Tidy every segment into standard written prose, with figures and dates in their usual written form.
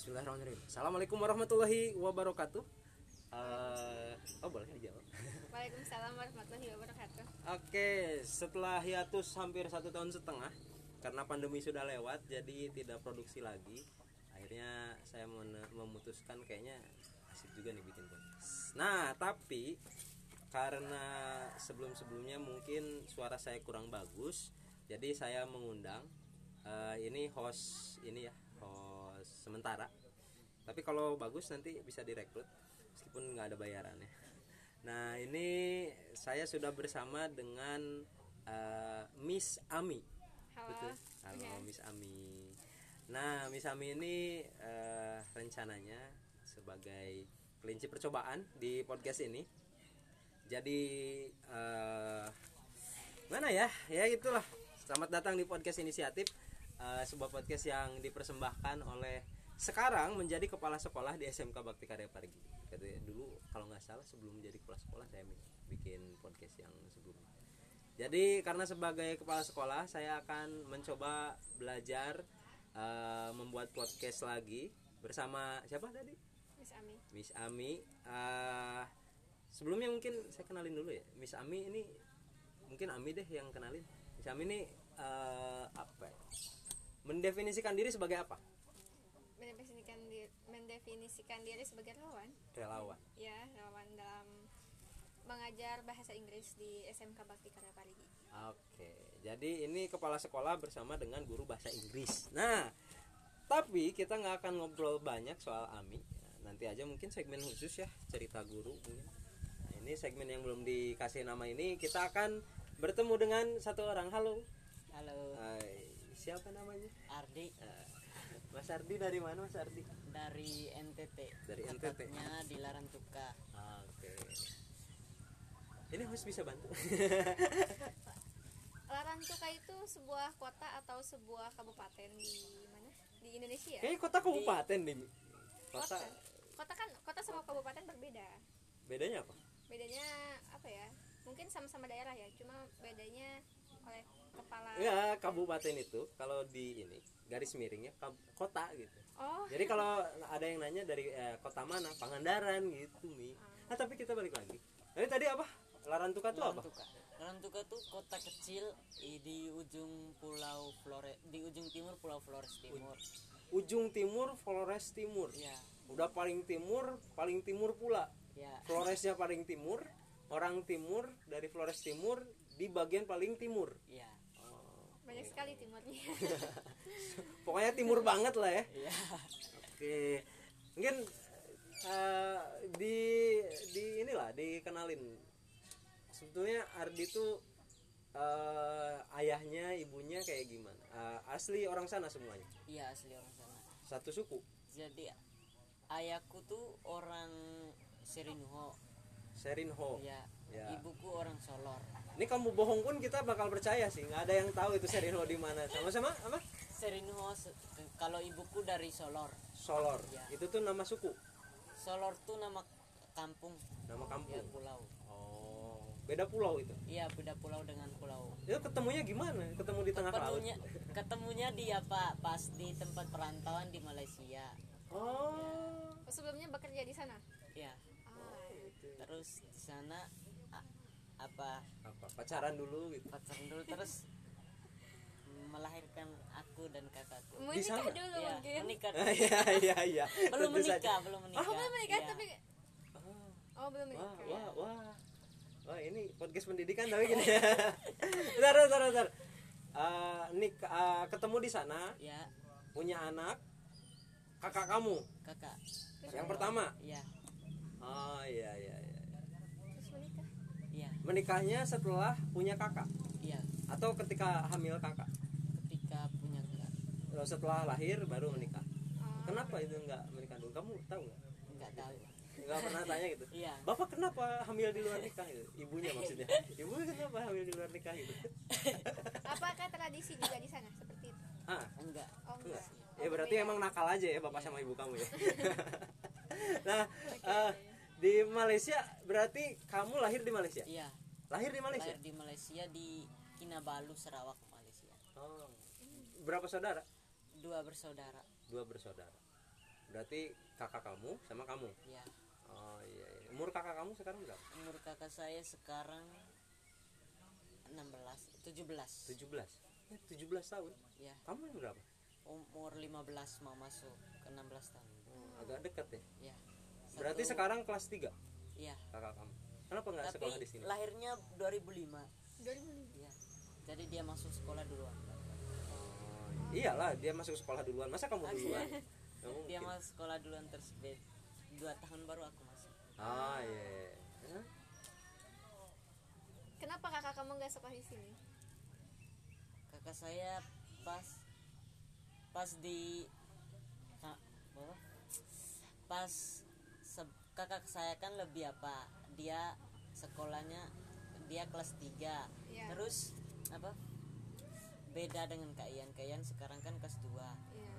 Bismillahirrahmanirrahim. Assalamualaikum warahmatullahi wabarakatuh. Oh boleh dijawab. Waalaikumsalam warahmatullahi wabarakatuh. Oke, setelah hiatus hampir 1,5 tahun karena pandemi sudah lewat, jadi tidak produksi lagi. Akhirnya saya memutuskan kayaknya asik juga nih bikin podcast. Nah, tapi karena sebelum-sebelumnya mungkin suara saya kurang bagus, jadi saya mengundang ini host ini ya, host sementara. Tapi kalau bagus nanti bisa direkrut. Meskipun nggak ada bayarannya. Nah, ini saya sudah bersama dengan Miss Ami. Halo. Betul? Halo ya. Miss Ami. Nah, Miss Ami ini rencananya sebagai kelinci percobaan di podcast ini. Jadi mana ya? Ya itulah. Selamat datang di podcast inisiatif, sebuah podcast yang dipersembahkan oleh sekarang menjadi kepala sekolah di SMK Bakti Karya Parigi. Dulu kalau nggak salah sebelum menjadi kepala sekolah saya bikin podcast yang sebelumnya. Jadi karena sebagai kepala sekolah saya akan mencoba belajar membuat podcast lagi bersama siapa tadi? Miss Ami. Miss Ami. Sebelumnya mungkin saya kenalin dulu ya. Miss Ami ini mungkin Ami deh yang kenalin. Miss Ami ini apa? Mendefinisikan diri sebagai apa? Mendefinisikan diri sebagai relawan. Ya, relawan dalam mengajar bahasa Inggris di SMK Bakti Karya Parigi. Oke, jadi ini kepala sekolah bersama dengan guru bahasa Inggris. Nah, tapi kita nggak akan ngobrol banyak soal Ami. Nah, nanti aja mungkin segmen khusus ya, cerita guru mungkin. Nah, ini segmen yang belum dikasih nama ini. Kita akan bertemu dengan satu orang. Halo. Halo. Siapa namanya? Ardi. Mas Ardi dari mana Mas Ardi? Dari NTT. Dari NTT. Nya di Larantuka. Oke. Ini harus bisa bantu. Larantuka itu sebuah kota atau sebuah kabupaten di mana? Di Indonesia. Kayaknya kota kabupaten deh. Kota kan kota sama kabupaten berbeda. Bedanya apa? Bedanya apa ya? Mungkin sama-sama daerah ya, cuma bedanya oleh kepala. Ya, kabupaten itu kalau di ini garis miringnya kota gitu. Oh. Jadi kalau ada yang nanya dari kota mana, Pangandaran gitu Mi. Nah, tapi kita balik lagi. Jadi tadi apa? Larantuka itu apa? Larantuka tuh kota kecil di ujung pulau Flores, di ujung timur pulau Flores timur. Ujung timur Flores timur. Ya. Udah paling timur pula. Ya. Floresnya paling timur, orang timur dari Flores timur di bagian paling timur. Iya. Banyak sekali timurnya. Pokoknya timur banget lah ya. Iya. Oke. Mungkin di inilah dikenalin. Sebetulnya Ardi tuh ayahnya, ibunya kayak gimana? Asli orang sana semuanya. Iya, asli orang sana. Satu suku. Jadi ayahku tuh orang Serinho. Iya. Ya. Ibuku orang Solor. Ini kamu bohong pun kita bakal percaya sih, nggak ada yang tahu itu Serinho di mana. Sama-sama apa? Serinho kalau ibuku dari Solor. Solor. Ya. Itu tuh nama suku. Solor tuh nama kampung. Nama kampung. Ya, pulau. Oh, beda pulau itu. Iya, beda pulau dengan pulau. Itu ketemunya gimana? Ketemu di tengah laut. Ketemunya di apa? Pas di tempat perantauan di Malaysia. Oh. Ya. Sebelumnya bekerja di sana? Iya. Oh, gitu. Terus di sana apa pacaran dulu terus melahirkan aku dan kakakku. Menikah dulu ya, mungkin menikah. Iya belum menikah. Oh, belum menikah ya. Tapi oh belum menikah. Wah ini podcast pendidikan tapi gini ya. Bentar. Ketemu di sana ya. Punya anak kakak kamu yang pertama ya. Oh iya. Menikahnya setelah punya kakak? Iya. Atau ketika hamil kakak? Ketika punya kakak. Lalu setelah lahir baru menikah. Kenapa itu enggak menikah dulu? Kamu tahu enggak? Enggak tahu. Enggak pernah tanya gitu. Iya. Bapak kenapa hamil di luar nikah gitu? Ibunya maksudnya. Ibunya kenapa hamil di luar nikah gitu? Apakah tradisi juga di sana seperti itu? Enggak. Ya berarti emang nakal aja ya bapak sama ibu kamu ya. Nah, di Malaysia berarti kamu lahir di Malaysia? Iya. Lahir di Malaysia di Kinabalu, Sarawak, Malaysia. Oh. Berapa saudara? Dua bersaudara. Berarti kakak kamu sama kamu? Iya. Oh iya, iya. Umur kakak kamu sekarang berapa? Umur kakak saya sekarang 17 tahun? Iya. Kamu yang berapa? Umur 15 mau masuk ke 16 tahun. Agak dekat ya? Iya. Berarti sekarang kelas 3? Iya. Kakak kamu kenapa nggak sekolah di sini? Lahirnya 2005. 2005? Iya. Jadi dia masuk sekolah duluan. Oh, iyalah dia masuk sekolah duluan. Masa kamu duluan? Dia masuk sekolah duluan tersebut 2 tahun baru aku masuk. Ah iya. Yeah. Kenapa kakak kamu nggak sekolah di sini? Kakak saya kakak saya kan lebih dia sekolahnya dia kelas 3. Yeah. Terus beda dengan Kak Ian. Kak Ian sekarang kan kelas 2. Yeah.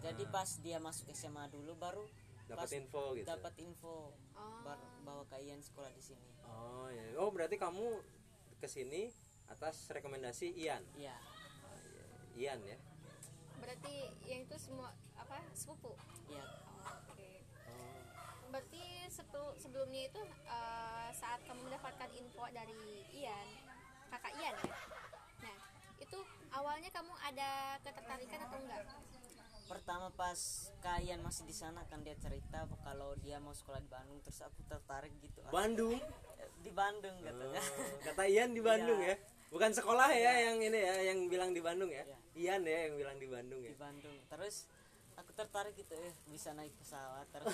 Jadi pas dia masuk SMA dulu baru dapat info bahwa Kak Ian sekolah di sini. Oh iya. Oh berarti kamu kesini atas rekomendasi Ian. Iya. Oh, iya. Ian ya. Berarti yang itu semua sepupu? Iya. Oh, oke. Okay. Oh. Berarti sebelumnya itu saat kamu mendapatkan info dari Ian, kakak Ian ya? Nah, itu awalnya kamu ada ketertarikan atau enggak? Pertama pas Kak Ian masih di sana kan dia cerita kalau dia mau sekolah di Bandung, terus aku tertarik gitu. Bandung? Di Bandung katanya. Kata Ian di Bandung ya. Bukan sekolah ya yang ini ya yang bilang di Bandung ya. Ian ya yang bilang di Bandung ya. Di Bandung. Terus aku tertarik gitu bisa naik pesawat terus.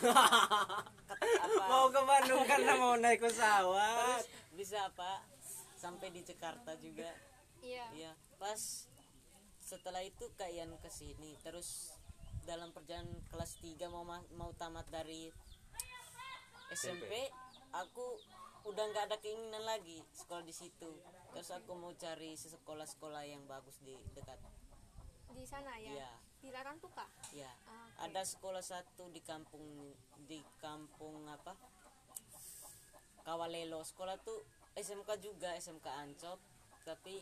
Mau ke Bandung karena mau naik pesawat. Terus bisa sampai di Jakarta juga. Iya. Iya. Pas setelah itu Kak Ian kesini terus dalam perjalanan kelas 3 mau tamat dari SMP aku udah nggak ada keinginan lagi sekolah di situ. Terus aku mau cari sekolah-sekolah yang bagus di dekat di sana ya. Di Larantuka. Iya. Okay. Ada sekolah satu di kampung Kawalelo. Sekolah tuh SMK juga, SMK Ancok, tapi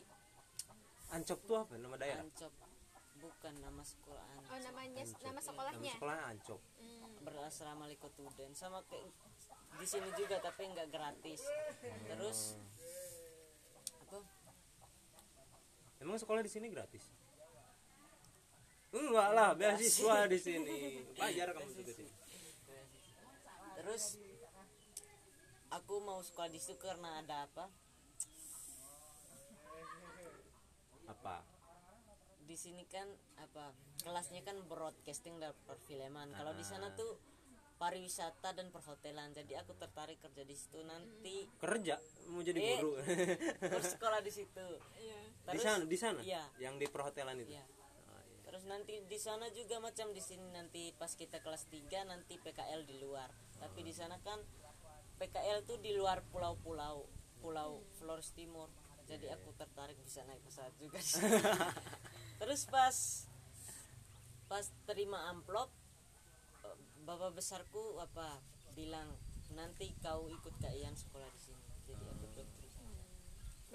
Ancok tuh apa nama daerah? Ancok. Bukan nama sekolah Ancok. Oh, namanya Ancok. Nama sekolahnya. Nama sekolah Ancok. Berasrama Liko Tuden sama kayak di sini juga tapi nggak gratis. Terus emang sekolah di sini gratis? Enggak lah, beasiswa di sini. Bayar kamu juga sini. Terus aku mau sekolah di situ karena ada apa di sini kan kelasnya kan broadcasting dan perfilman. Kalau di sana tuh pariwisata dan perhotelan. Jadi aku tertarik kerja di situ nanti. Kerja mau jadi guru. Terus sekolah di situ. Iya. Di sana. Iya. Yang di perhotelan itu. Iya. Oh, iya. Terus nanti di sana juga macam di sini nanti pas kita kelas 3 nanti PKL di luar. Tapi di sana kan PKL tuh di luar pulau-pulau. Pulau Flores Timur. Jadi aku tertarik bisa naik pesawat juga. Terus pas terima amplop bapak besarku bilang nanti kau ikut Kak Ian sekolah di sini. Jadi aku terus.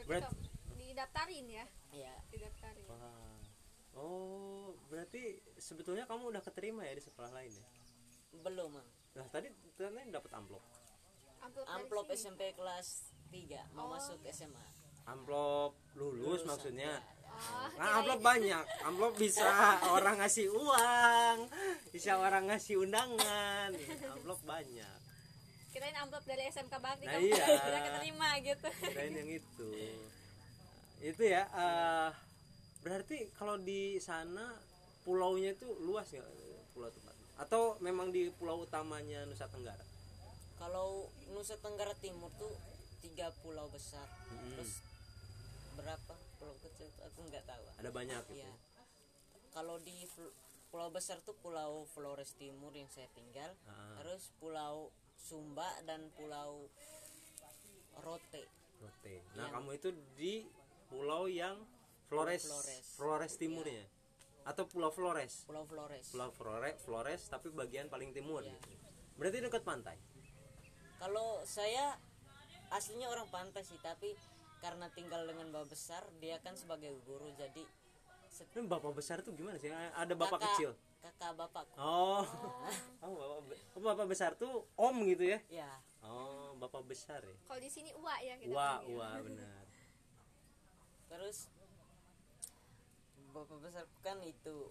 Berarti didaftarin ya? Iya. Didaftarin. Wah. Oh, berarti sebetulnya kamu udah keterima ya di sekolah lain ya? Belum, Mang. Nah, tadi ternyata dapat amplop. Amplop SMP kelas 3 mau masuk SMA. Amplop lulus maksudnya amplop banyak, amplop bisa orang ngasih uang, bisa orang ngasih undangan, amplop banyak. Kirain amplop dari SMK Bakti kamu udah keterima gitu. Kirain yang itu. Itu ya berarti kalau di sana pulaunya itu luas nggak pulau tempat? Atau memang di pulau utamanya Nusa Tenggara? Kalau Nusa Tenggara Timur tuh 3 pulau besar. Terus berapa pulau kecil aku nggak tahu, ada banyak gitu ya. Kalau di pulau besar tuh pulau Flores Timur yang saya tinggal, terus pulau Sumba dan pulau Rote. Nah yang, kamu itu di pulau yang Flores Timurnya atau pulau Flores? Pulau Flores tapi bagian paling timur gitu. Berarti dekat pantai. Kalau saya aslinya orang pantai sih, tapi karena tinggal dengan bapak besar, dia kan sebagai guru, jadi bapak besar tuh gimana sih? Ada bapak kakak kecil? Kakak bapakku. Oh, bapak Oh, bapak besar tuh om gitu ya? Iya. Oh, bapak besar ya. Kalau di sini uwa ya kita. Uwa, panggil. Uwa benar. Terus bapak besar kan itu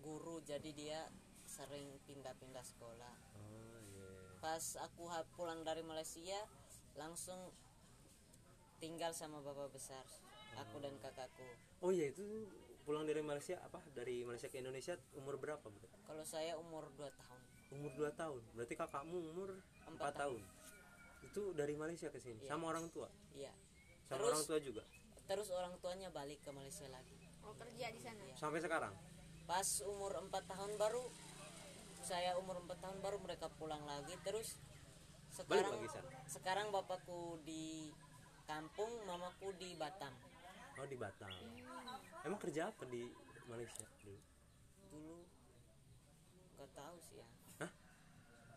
guru, jadi dia sering pindah-pindah sekolah. Oh iya. Yeah. Pas aku pulang dari Malaysia langsung tinggal sama bapak besar, aku dan kakakku. Oh iya, itu pulang dari Malaysia apa? Dari Malaysia ke Indonesia umur berapa, Bu? Kalau saya umur 2 tahun. Umur 2 tahun. Berarti kakakmu umur 4 tahun. Itu dari Malaysia ke sini. Iya. Sama orang tua? Iya. Sama terus, orang tua juga. Terus orang tuanya balik ke Malaysia lagi. Oh, kerja di sana. Iya. Sampai sekarang. Pas umur 4 tahun baru saya umur 4 tahun baru mereka pulang lagi. Terus sekarang bapakku di kampung, mamaku di Batam. Oh, di Batam. Emang kerja apa di Malaysia dulu? Dulu nggak tahu sih ya. Hah?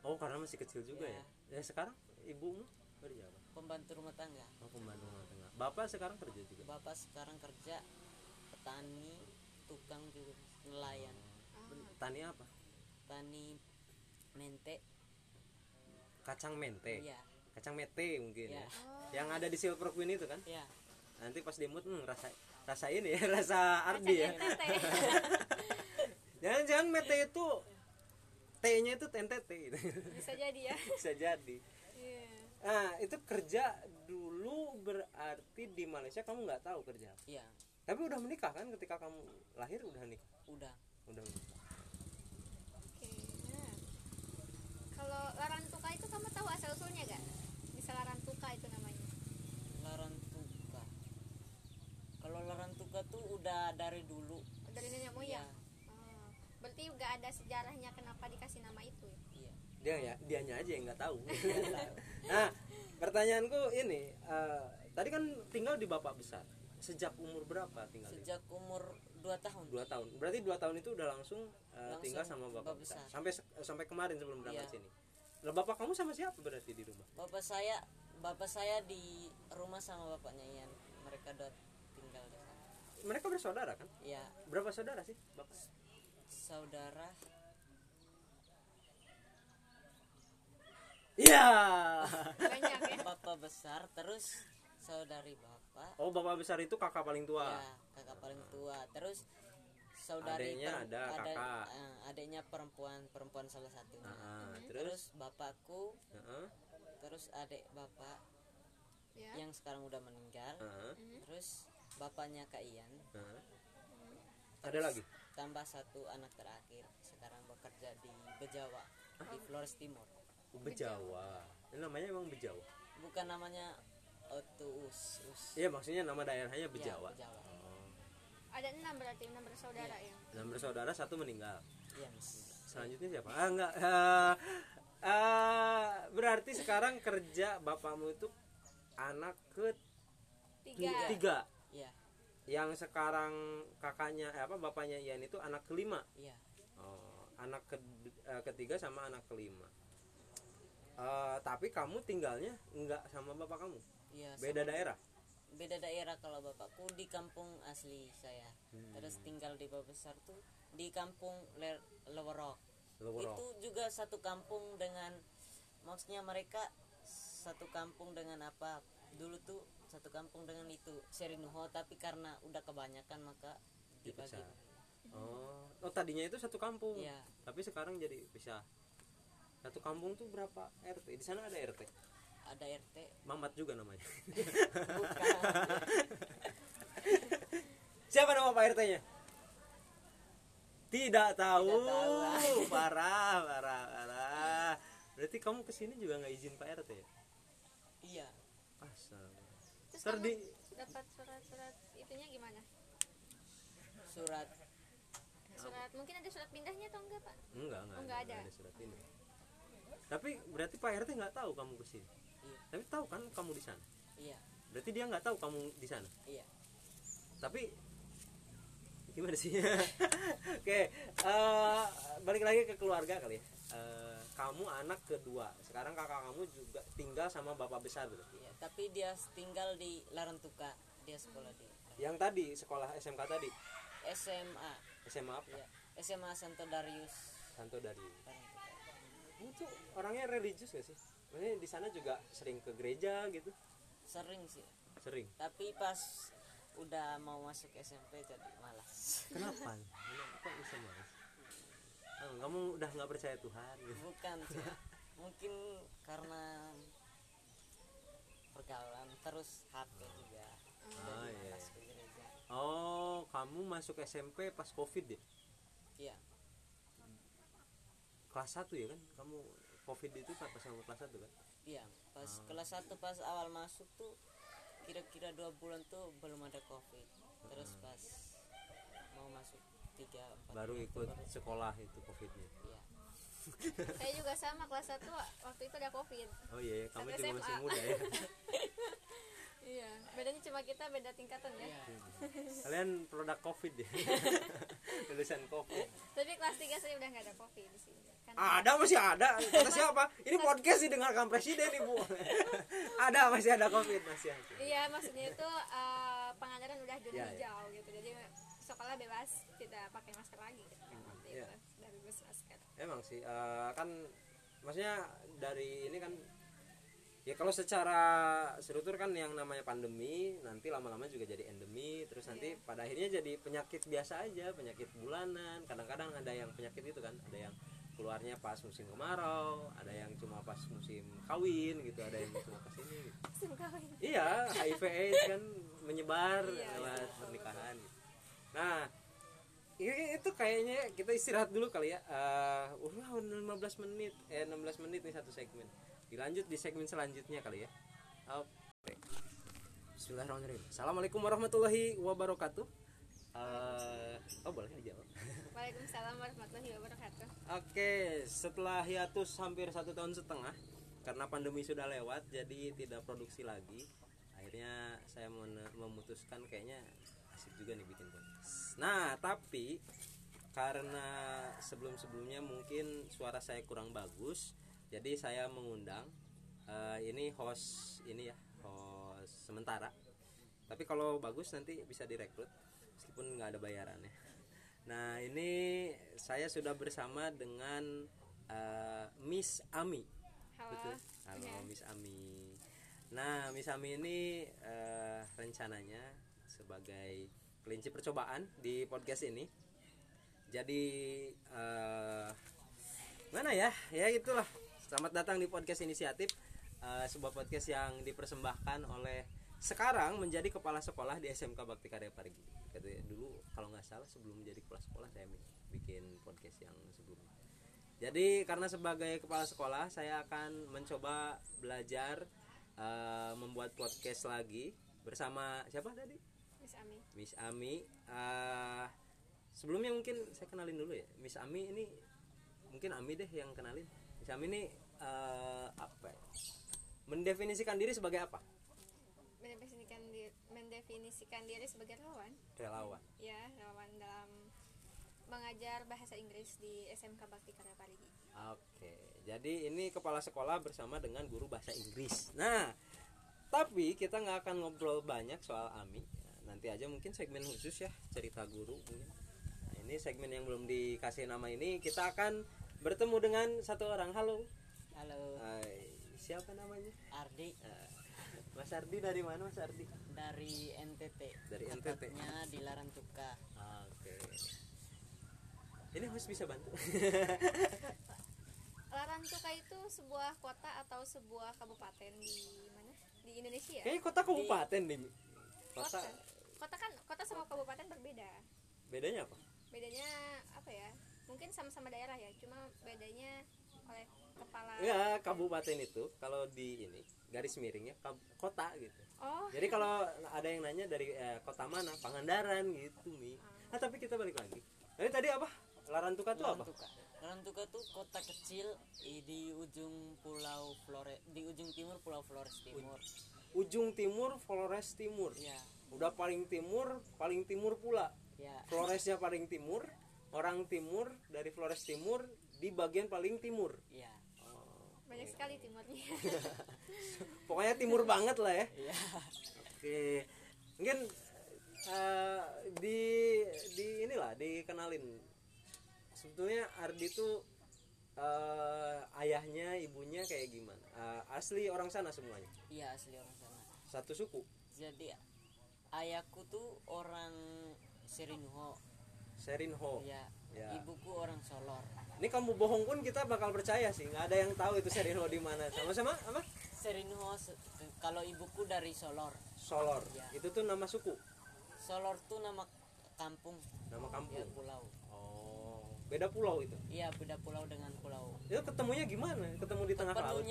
Oh, karena masih kecil juga ya. Ya, sekarang ibumu kerja apa? Pembantu rumah tangga. Oh, pembantu rumah tangga. Bapak sekarang kerja juga? Bapak sekarang kerja petani, tukang juga, nelayan. Tani apa? Tani mente. Kacang mente? Iya. Kacang mete mungkin ya. Yang ada di Silver Queen itu kan? Iya. Nanti pas dimut rasain ya, rasa Ardi ya. Jangan-jangan mete itu T-nya itu TNTT gitu. Bisa jadi ya. Bisa jadi. Yeah. Nah, itu kerja dulu berarti di Malaysia kamu nggak tahu kerja. Iya. Tapi udah menikah kan ketika kamu lahir udah nikah. Udah menikah. Oke. Nah. Kalau Larantuka itu kamu tahu asal usulnya gak? Bisa Larantuka itu namanya. Larantuka. Kalau Larantuka tuh udah dari dulu. Dari nenek moyang. Ya. Berarti gak ada sejarahnya kenapa dikasih nama itu ya? Iya. Dianya aja yang nggak tahu. Nah, pertanyaanku ini, tadi kan tinggal di bapak besar. Sejak umur berapa tinggal? Sejak umur 2 tahun. 2 tahun. Berarti 2 tahun itu udah langsung tinggal sama bapak besar. Sampai kemarin sebelum berangkat sini. Nah, bapak kamu sama siapa berarti di rumah? Bapak saya di rumah sama bapaknya Ian. Mereka tinggal di sana. Mereka bersaudara kan? Iya. Berapa saudara sih, Bapak? Saudara. Iya. Banyak ya. Bapak besar terus saudari bapak. Oh, bapak besar itu kakak paling tua. Iya, kakak paling tua. Terus saudari kakak. Adiknya perempuan salah satunya. Terus bapakku. Terus adik bapak yang sekarang udah meninggal. Terus bapaknya Kak Ian. Ada lagi. Tambah satu anak terakhir sekarang bekerja di Bejawa di Flores Timur. Bejawa. Ini namanya emang Bejawa. Bukan namanya Us. Iya, maksudnya nama daerahnya Bejawa. Ya, Bejawa. Oh. Ada 6 berarti, 6 bersaudara ya. 6 bersaudara, 1 meninggal. Iya, selanjutnya siapa? Berarti sekarang kerja bapakmu itu anak ke-3. Iya. Yang sekarang bapaknya Ian itu anak kelima. Iya. Oh, anak ketiga sama anak kelima. Tapi kamu tinggalnya nggak sama bapak kamu? Iya. Beda daerah kalau bapakku di kampung asli saya. Terus tinggal di bapak besar tuh di kampung Lewerok. Itu juga satu kampung dengan, maksudnya mereka satu kampung dengan apa? Dulu tuh satu kampung dengan itu Serinho, tapi karena udah kebanyakan maka dibagi. Oh, tadinya itu satu kampung. Ya. Tapi sekarang jadi pisah. Satu kampung tuh berapa RT? Di sana ada RT. Ada RT. Mamat juga namanya. Bukan. Siapa nama Pak RT-nya? Tidak tahu. Parah. Berarti kamu kesini juga nggak izin Pak RT ya? Iya. Terus Ardi dapat surat-surat itunya gimana? Surat mungkin ada surat pindahnya atau enggak, Pak? Enggak ada surat pindah. Tapi berarti Pak RT nggak tahu kamu ke sini. Iya. Tapi tahu kan kamu di sana? Iya. Berarti dia nggak tahu kamu di sana? Iya. Tapi gimana sih? Oke, balik lagi ke keluarga kali ya. Kamu anak kedua. Sekarang kakak kamu juga tinggal sama bapak besar berarti. Iya, tapi dia tinggal di Larantuka. Dia sekolah di. Yang tadi sekolah SMK tadi. SMA. SMA apa? Iya. SMA Santo Darius. Kamu tuh orangnya religius gak sih? Maksudnya di sana juga sering ke gereja gitu? Sering sih. Sering. Tapi pas udah mau masuk SMP jadi malas. Kenapa? Kenapa bisa malas? Oh, kamu udah nggak percaya Tuhan? Gitu. Bukan sih. Mungkin karena pergaulan terus HP juga. Oh, iya. Ke gereja. Oh, kamu masuk SMP pas Covid ya? Iya. Kelas 1 ya kan? Kamu Covid itu pas sama kelas 1 kan? Iya, pas kelas 1 pas awal masuk tuh kira-kira 2 bulan tuh belum ada Covid. Terus pas mau masuk 3 baru ikut baru sekolah itu Covidnya. Iya. Saya juga sama kelas 1 waktu itu ada Covid. Oh iya, kamu juga masih muda ya. Iya, bedanya cuma kita beda tingkatan ya. Kalian produk Covid ya. Tulisan Covid. Tapi kelas 3 saya udah enggak ada Covid di sini. Kan ada, masih ada. Kata siapa? Ini podcast didengarkan presiden, Ibu. Ada, masih ada Covid, masih ada. Iya, maksudnya itu pengajaran udah zona hijau gitu. Jadi sekolah bebas, tidak pakai masker lagi gitu. Iya. Udah bebas masker. Emang sih kan maksudnya dari ini kan ya kalau secara seluruh kan yang namanya pandemi nanti lama-lama juga jadi endemi terus nanti pada akhirnya jadi penyakit biasa aja, penyakit bulanan. Kadang-kadang ada yang penyakit itu kan, ada yang keluarnya pas musim kemarau, ada yang cuma pas musim kawin gitu, ada yang cuma pas ini. Gitu. Musim kawin. Iya, HIV/AIDS kan menyebar lewat pernikahan. Gitu. Nah, itu kayaknya kita istirahat dulu kali ya. 16 menit nih satu segmen. Dilanjut di segmen selanjutnya kali ya. Oke. Bismillahirrahmanirrahim. Assalamualaikum warahmatullahi wabarakatuh. Boleh aja. Waalaikumsalam warahmatullahi wabarakatuh. Oke, setelah hiatus hampir 1,5 tahun karena pandemi sudah lewat jadi tidak produksi lagi. Akhirnya saya memutuskan kayaknya asik juga nih bikin podcast. Nah, tapi karena sebelum-sebelumnya mungkin suara saya kurang bagus. Jadi saya mengundang ini host sementara. Tapi kalau bagus nanti bisa direkrut meskipun nggak ada bayarannya. Nah ini saya sudah bersama dengan Miss Ami. Halo. Betul? Halo Miss Ami. Nah Miss Ami ini rencananya sebagai kelinci percobaan di podcast ini. Jadi mana ya? Ya itulah. Selamat datang di podcast inisiatif, sebuah podcast yang dipersembahkan oleh sekarang menjadi kepala sekolah di SMK Bakti Karya Parigi. Dulu kalau nggak salah sebelum menjadi kepala sekolah saya bikin podcast yang sebelumnya. Jadi karena sebagai kepala sekolah saya akan mencoba belajar membuat podcast lagi bersama siapa tadi? Miss Ami. Miss Ami. Sebelumnya mungkin saya kenalin dulu ya. Miss Ami ini mungkin Ami deh yang kenalin. Miss Ami ini apa? Mendefinisikan diri sebagai apa? Mendefinisikan diri sebagai relawan. Relawan. Ya, relawan dalam mengajar bahasa Inggris di SMK Bakti Karya Parigi. Oke, jadi ini kepala sekolah bersama dengan guru bahasa Inggris. Nah, tapi kita nggak akan ngobrol banyak soal Ami. Nanti aja mungkin segmen khusus ya cerita guru. Nah, ini segmen yang belum dikasih nama ini kita akan bertemu dengan satu orang. Halo. Halo. Siapa namanya? Ardi. Mas Ardi dari mana Mas Ardi? Dari NTT. Dari NTT. Tempatnya di Larantuka. Oke. Ini harus bisa bantu. Larantuka itu sebuah kota atau sebuah kabupaten di mana? Di Indonesia. Kayak kota kabupaten di kota. Kota kan kota sama kabupaten berbeda. Bedanya apa? Bedanya apa ya? Mungkin sama-sama daerah ya, cuma bedanya oleh kepala. Ya, kabupaten itu kalau di ini garis miringnya kota gitu. Oh. Jadi kalau ada yang nanya dari kota mana, Pangandaran gitu Mi. Ah tapi kita balik lagi. Jadi tadi apa? Larantuka itu apa? Larantuka tuh kota kecil di ujung pulau Flores, di ujung timur pulau Flores timur. Ujung timur Flores timur. Ya. Udah paling timur pula. Ya. Floresnya paling timur. Orang timur dari Flores timur di bagian paling timur. Iya. Oh, banyak sekali timurnya. Pokoknya timur banget lah ya. Iya. Oke. Mungkin di inilah dikenalin. Sebetulnya Ardi itu ayahnya, ibunya kayak gimana? Asli orang sana semuanya? Iya, asli orang sana. Satu suku? Jadi ayahku tuh orang Serinho. Serinho? Iya, ya. Ibuku orang Solor. Ini kamu bohong pun kita bakal percaya sih, nggak ada yang tahu itu Serinho di mana. Sama-sama apa? Serinho, kalau ibuku dari Solor. Solor, ya. Itu tuh nama suku? Solor tuh nama kampung. Nama kampung? Ya, pulau. Oh, beda pulau itu? Iya, beda pulau dengan pulau. Itu ketemunya gimana? Ketemu di tengah laut?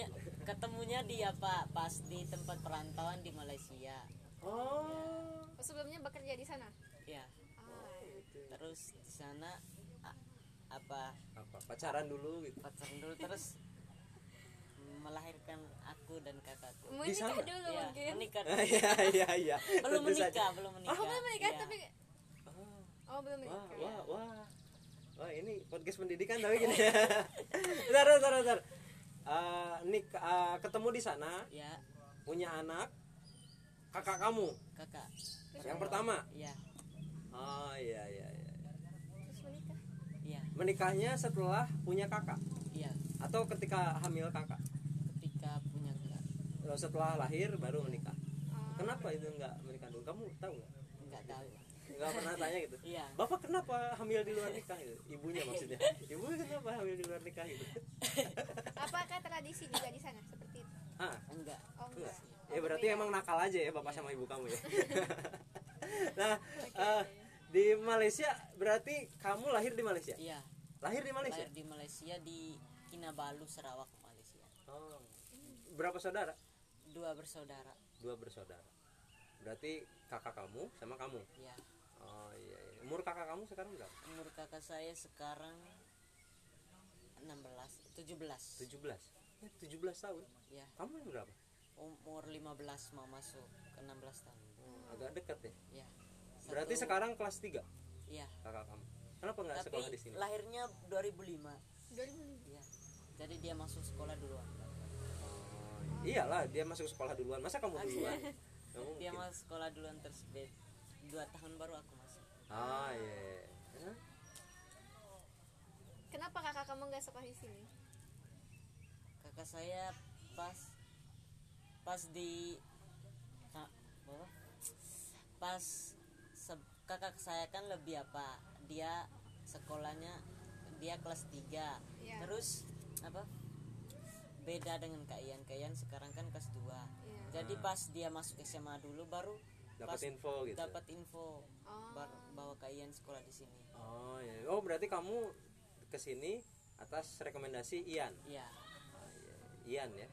Ketemunya di apa? Pas di tempat perantauan di Malaysia. Oh. Ya. Sebelumnya bekerja di sana? Iya. Oh, gitu. Terus di sana apa? Pacaran dulu gitu. Pacaran dulu terus melahirkan aku dan kakakku. Menikah dulu ya, mungkin. Menikah. Iya. Belum menikah. Oh, belum menikah ya. Tapi oh, belum menikah. Wah. Wah, ini podcast pendidikan tapi gini. Bentar. Ketemu di sana. Ya. Punya anak. Kakak kamu. Kakak. Terus yang pertama. Iya. Oh, iya. Terus menikah. Iya. Menikahnya setelah punya kakak. Iya. Atau ketika hamil kakak. Ketika punya kakak. Lalu setelah lahir baru menikah. Oh. Kenapa itu enggak menikah dulu? Kamu tahu enggak? Enggak tahu. Enggak pernah tanya gitu. Iya. Bapak kenapa hamil di luar nikah gitu? Ibunya maksudnya. Ibunya kenapa hamil di luar nikah gitu? Apakah tradisi juga di sana seperti itu? Ah, enggak. Oh, enggak. Ya berarti emang nakal aja ya bapak sama ibu kamu ya. Nah, di Malaysia berarti kamu lahir di Malaysia? Iya. Lahir di Malaysia? Lahir di Malaysia di Kinabalu, Sarawak, Malaysia. Oh. Berapa saudara? Dua bersaudara. Berarti kakak kamu sama kamu? Iya. Oh iya. Umur kakak kamu sekarang berapa? Umur kakak saya sekarang 17 tahun? Iya. Kamu berapa? Umur 15 mau masuk ke 16 tahun. Agak dekat ya? Iya. Berarti sekarang kelas 3? Iya. Kakak kamu kenapa nggak sekolah di sini? Lahirnya 2005. Iya. Jadi dia masuk sekolah duluan. Oh, iyalah dia masuk sekolah duluan. Masa kamu duluan? Dia masuk sekolah duluan tersebut 2 tahun baru aku masuk. Ah iya. Yeah. Kenapa kakak kamu nggak sekolah di sini? Kakak saya kakak saya kan lebih apa? Dia sekolahnya dia kelas 3. Yeah. Terus apa? Beda dengan Kak Ian. Kak Ian sekarang kan kelas 2. Yeah. Jadi pas dia masuk SMA dulu baru dapat info bahwa Kak Ian sekolah di sini. Oh iya. Oh berarti kamu ke sini atas rekomendasi Ian. Iya. Yeah. Oh, Ian ya.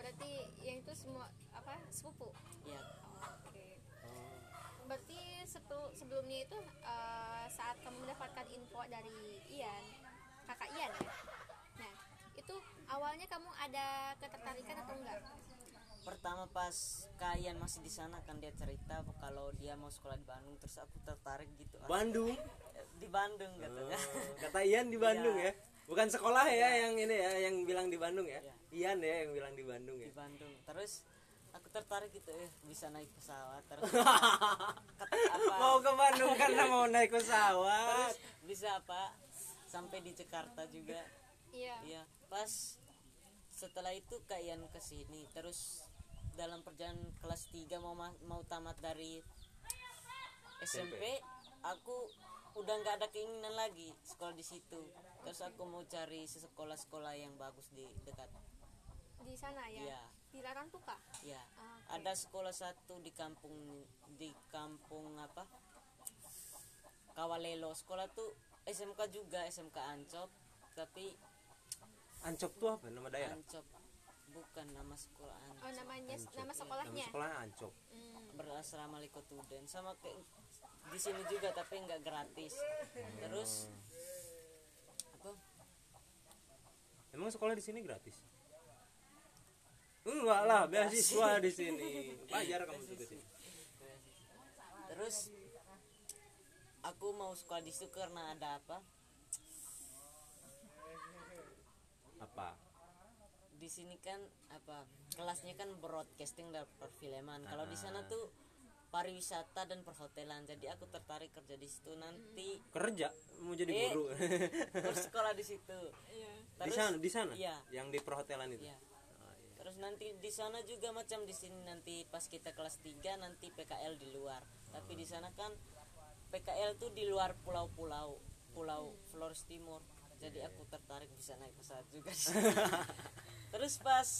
Berarti yang itu semua apa? Sepupu. Iya. Oh, okay. Oh. Berarti sebelumnya itu saat kamu mendapatkan info dari Ian, kakak Ian ya? Nah, itu awalnya kamu ada ketertarikan atau enggak? Pertama pas Kak Ian masih di sana kan dia cerita kalau dia mau sekolah di Bandung, terus aku tertarik gitu. Bandung? Di Bandung katanya. Kata Ian di Bandung ya. Bukan sekolah ya. Yang ini ya yang bilang di Bandung ya. Ian ya yang bilang di Bandung ya. Di Bandung. Terus aku tertarik gitu bisa naik pesawat terus. Mau ke Bandung karena mau naik pesawat. Terus bisa apa? Sampai di Jakarta juga. Iya. Iya. Pas setelah itu Kak Ian kesini terus dalam perjalanan kelas 3 mau tamat dari SMP aku udah nggak ada keinginan lagi sekolah di situ. Terus aku mau cari sekolah-sekolah yang bagus di dekat di sana ya. Iya. Di Larantuka. Iya. Okay. Ada sekolah satu di kampung apa? Kawalelo. Sekolah tuh SMK juga, SMK Ancok, tapi Ancok tuh apa nama daerah? Ancok. Bukan nama sekolah Ancok. Oh, namanya Ancok. Nama sekolahnya. Nama sekolah Ancok. Berasrama Liko Tuden sama kayak di sini juga tapi nggak gratis. Terus apa? Emang sekolah di sini gratis? Enggak lah, beasiswa di sini. Bayar kamu juga sih. Terus aku mau sekolah di situ karena ada apa? Apa? Di sini kan apa? Kelasnya kan broadcasting dan perfilman. Kalau di sana tuh pariwisata dan perhotelan. Jadi aku tertarik kerja di situ nanti. Kerja? Mau jadi guru? Bersekolah di situ. Iya. Terus, di sana? Iya. Yang di perhotelan itu? Iya. Oh, iya. Terus nanti di sana juga macam di sini nanti pas kita kelas 3 nanti PKL di luar. Tapi di sana kan PKL tuh di luar pulau-pulau. Pulau Flores Timur. Jadi aku tertarik bisa naik pesawat juga. Terus pas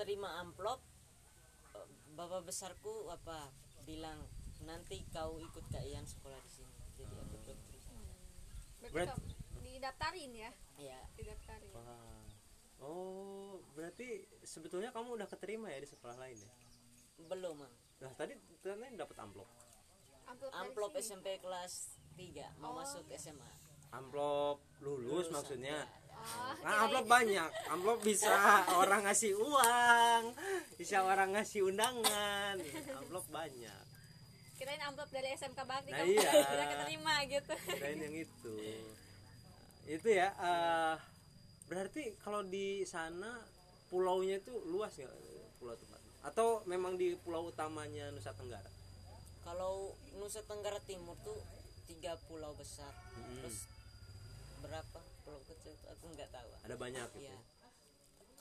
terima amplop, bapak besarku bilang nanti kau ikut Kak Ian sekolah di sini. Jadi aku ikut terus. Berarti didaftarin ya? Iya. Didaftarin. Wah. Oh, berarti sebetulnya kamu udah keterima ya di sekolah lain ya? Belum, Mang. Nah, tadi ternyata dapat amplop. Amplop SMP kelas 3 mau masuk SMA. Amplop lulus maksudnya. Nah, amplop banyak. Amplop bisa orang ngasih uang, bisa orang ngasih undangan. Amplop banyak. Kirain amplop dari SMK Bakti. Nah, iya. Udah keterima gitu. Kirain yang itu. Itu ya. Berarti kalau di sana pulaunya itu luas nggak? Pulau tempat? Atau memang di pulau utamanya Nusa Tenggara? Kalau Nusa Tenggara Timur tuh 3 pulau besar. Terus berapa pulau kecil tuh aku nggak tahu. Ada banyak gitu. Ya.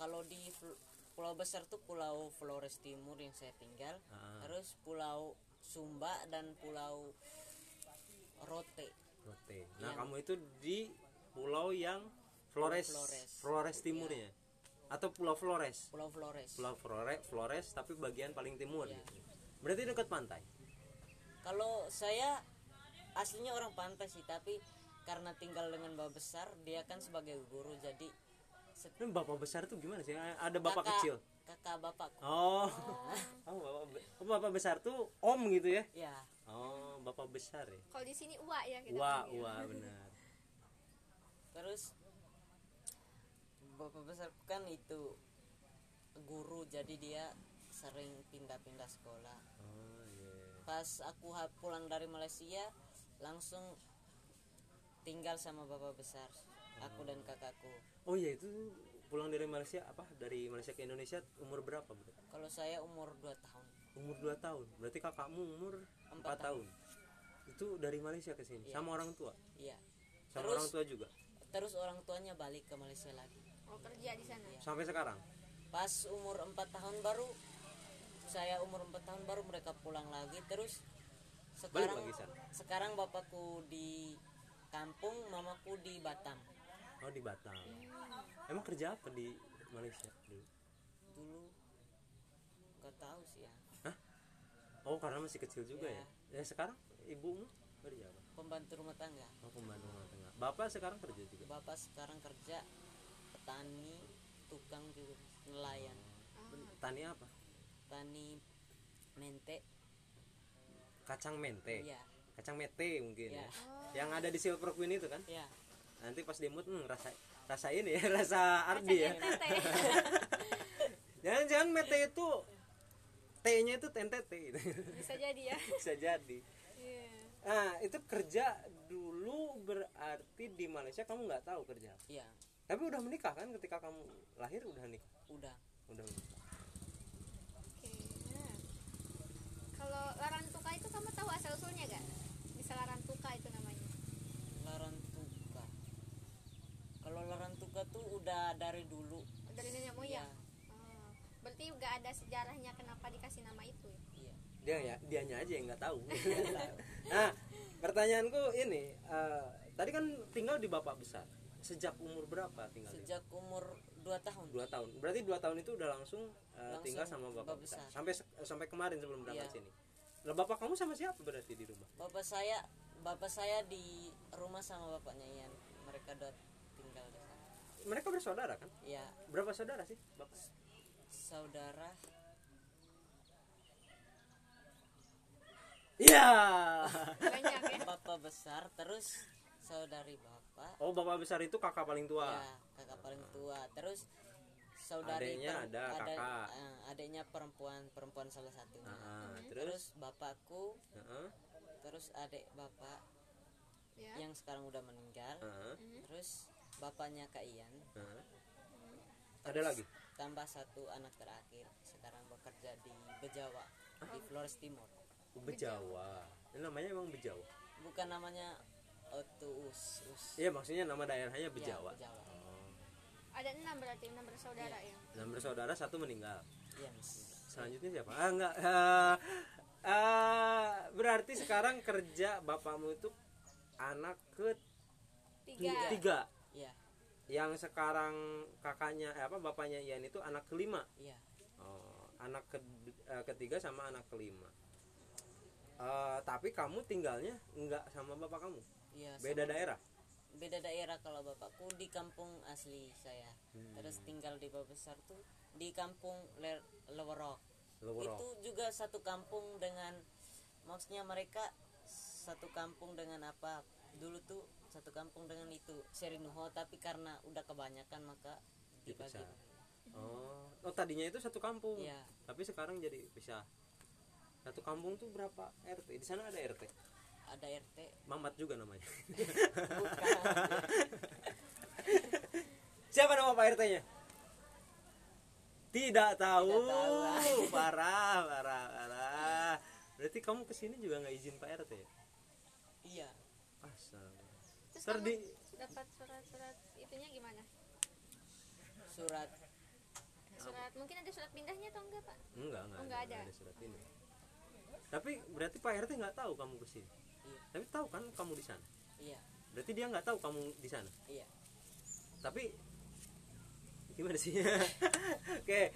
Kalau di pulau besar tuh pulau Flores Timur yang saya tinggal, terus pulau Sumba dan pulau Rote. Nah, yang kamu itu di pulau yang Flores Timurnya. Iya. Atau pulau Flores? Pulau Flores tapi bagian paling timur. Iya. Berarti dekat pantai. Kalau saya aslinya orang pantai sih, tapi karena tinggal dengan bapak besar, dia kan sebagai guru, jadi bapak besar tuh gimana sih? Ada bapak kecil? Kakak bapak. Bapak besar tuh om gitu ya? Iya. Oh, bapak besar ya? Kalau di sini uwa ya? Uwa, benar. Terus bapak besar kan itu guru, jadi dia sering pindah-pindah sekolah. Pas aku pulang dari Malaysia langsung tinggal sama bapak besar, aku dan kakakku. Oh iya, itu pulang dari Malaysia dari Malaysia ke Indonesia umur berapa, Bu? Kalau saya umur 2 tahun. Umur 2 tahun. Berarti kakakmu umur 4 tahun. Itu dari Malaysia ke sini sama orang tua? Iya. Sama orang tua juga. Terus orang tuanya balik ke Malaysia lagi. Oh, kerja di sana. Iya. Sampai sekarang. Pas umur 4 tahun baru saya umur 4 tahun baru mereka pulang lagi. Terus sekarang bapakku di kampung, mamaku di Batam. Oh, di Batam. Emang kerja apa di Malaysia dulu? Nggak tahu sih ya. Hah? Oh, karena masih kecil juga ya. Ya sekarang ibumu kerja apa? Pembantu rumah tangga. Oh, pembantu rumah tangga. Bapak sekarang kerja juga? Bapak sekarang kerja petani, tukang juga, nelayan. Petani apa? Tani mente. Kacang mente. Iya. Kacang mete mungkin. Iya. Ya. Yang ada di Silver Queen itu kan? Iya. Nanti pas dimut rasain ya, rasa Ardi ya. Jangan-jangan mete itu T-nya itu TNTT gitu. Bisa jadi ya. Bisa jadi. Iya. Nah, itu kerja dulu berarti di Malaysia kamu nggak tahu kerja. Iya. Tapi udah menikah kan ketika kamu lahir udah nikah? Udah menikah. Kalau Larantuka itu kamu tahu asal usulnya gak? Bisa Larantuka itu namanya. Larantuka. Kalau Larantuka tuh udah dari dulu. Dari nenek moyang. Ya. Oh, berarti gak ada sejarahnya kenapa dikasih nama itu ya? Iya. Dianya aja yang nggak tahu. Nah, pertanyaanku ini, tadi kan tinggal di bapak besar. Sejak umur berapa tinggal? Sejak umur 2 tahun. Berarti 2 tahun itu udah langsung tinggal sama bapak besar. Sampai kemarin sebelum berangkat sini. Nah, bapak kamu sama siapa berarti di rumah? Bapak saya di rumah sama bapaknya Ian. Mereka tinggal di sana. Mereka bersaudara kan? Iya. Berapa saudara sih, Bapak? Saudara. Iya. Banyak ya. Bapak besar terus saudari bapak. Oh, bapak besar itu kakak paling tua. Ya, kakak paling tua. Terus saudari kakak. Adiknya perempuan salah satunya. Terus bapakku. Terus adik bapak yang sekarang udah meninggal. Terus bapaknya Kak Ian. Ada lagi. Tambah satu anak terakhir sekarang bekerja di Bejawa. di Flores Timur. Bejawa. Namanya emang Bejawa. Bukan namanya Us. Iya, maksudnya nama daerahnya Bejawa. Ya, Bejawa. Oh. Ada 6 berarti, 6 bersaudara ya. 6 bersaudara, 1 meninggal. Iya, selanjutnya siapa? Ah, enggak. Berarti sekarang kerja bapakmu itu anak ke 3. Iya. Yang sekarang kakaknya bapaknya Ian itu anak kelima. Iya. Oh, anak ketiga sama anak kelima. Tapi kamu tinggalnya enggak sama bapak kamu? Iya. Beda daerah. Beda daerah. Kalau bapakku di kampung asli saya. Terus tinggal di Bawah Besar tuh di kampung Lewerok. Itu juga satu kampung dengan, maksudnya mereka satu kampung dengan dulu tuh satu kampung dengan itu Serinho, tapi karena udah kebanyakan maka dibagi. Oh, tadinya itu satu kampung ya. Tapi sekarang jadi pisah. Satu kampung tuh berapa RT? Di sana ada RT? Ada RT Mamat juga namanya. Bukan. Siapa nama Pak RT-nya? Tidak tahu. Parah. Berarti kamu kesini juga nggak izin Pak RT ya? Iya. Asal. Terus dapat surat-surat itunya gimana? Surat mungkin ada surat pindahnya atau enggak Pak? Enggak ada surat pindah. Tapi berarti Pak RT nggak tahu kamu kesini. Iya. Tapi tahu kan kamu di sana? Iya. Berarti dia nggak tahu kamu di sana? Iya. Tapi gimana sih? Oke,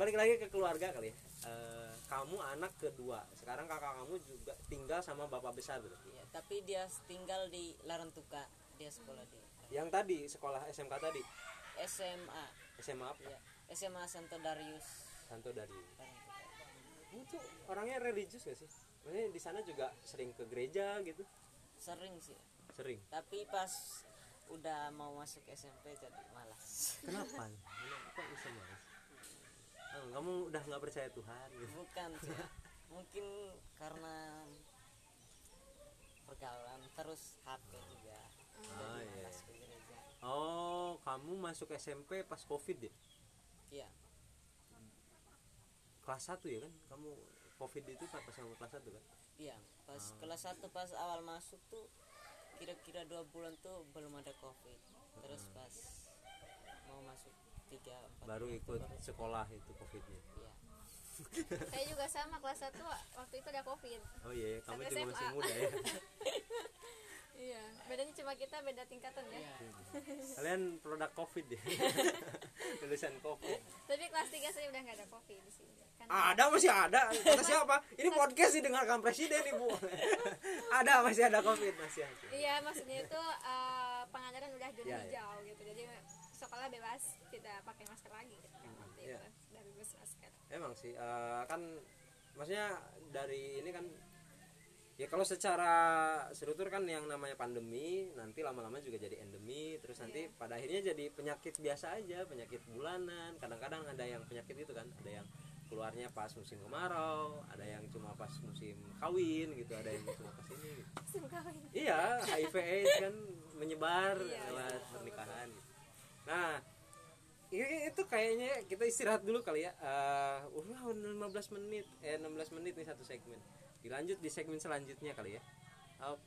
balik lagi ke keluarga kali ya. Kamu anak kedua. Sekarang kakak kamu juga tinggal sama bapak besar berarti. Iya, tapi dia tinggal di Larantuka. Dia sekolah di. Yang tadi sekolah SMK tadi? SMA. SMA apa? Iya, SMA Santo Darius. Kamu tuh orangnya religius gak sih? Maksudnya di sana juga sering ke gereja gitu? Sering sih. Sering. Tapi pas udah mau masuk SMP jadi malas. Kenapa? Kok bisa malas? Kamu udah nggak percaya Tuhan? Gitu? Bukan sih. Mungkin karena pergaulan terus HP juga. Iya. Oh, kamu masuk SMP pas COVID ya? Iya. Kelas 1 ya kan? Kamu COVID itu pas sama kelas 1 kan? Iya. Pas kelas 1 pas awal masuk tuh kira-kira 2 bulan tuh belum ada COVID. Terus pas mau masuk 3-4 baru ikut sekolah itu COVID-nya. Iya. Saya juga sama kelas 1 waktu itu ada COVID. Oh iya, kamu juga masih muda ya. Iya, bedanya cuma kita beda tingkatan ya. Kalian produk COVID ya. Tulisan COVID. Tapi kelas 3 saya udah nggak ada COVID di sini. Ada, masih ada. Kata siapa? Ini podcast didengarkan presiden Ibu. Ada, masih ada COVID masih. Iya, maksudnya itu pengajaran udah zona hijau gitu. Jadi sekolah bebas, tidak pakai masker lagi gitu. Udah bebas masker. Emang sih kan maksudnya dari ini kan ya kalau secara serutur kan yang namanya pandemi nanti lama-lama juga jadi endemi, terus nanti pada akhirnya jadi penyakit biasa aja, penyakit bulanan. Kadang-kadang ada yang penyakit itu kan, ada yang keluarnya pas musim kemarau, ada yang cuma pas musim kawin gitu, ada yang cuma pas ini. Musim kawin. Iya, HIV/AIDS kan menyebar lewat pernikahan. Gitu. Nah, itu kayaknya kita istirahat dulu kali ya. 16 menit nih satu segmen. Dilanjut di segmen selanjutnya kali ya.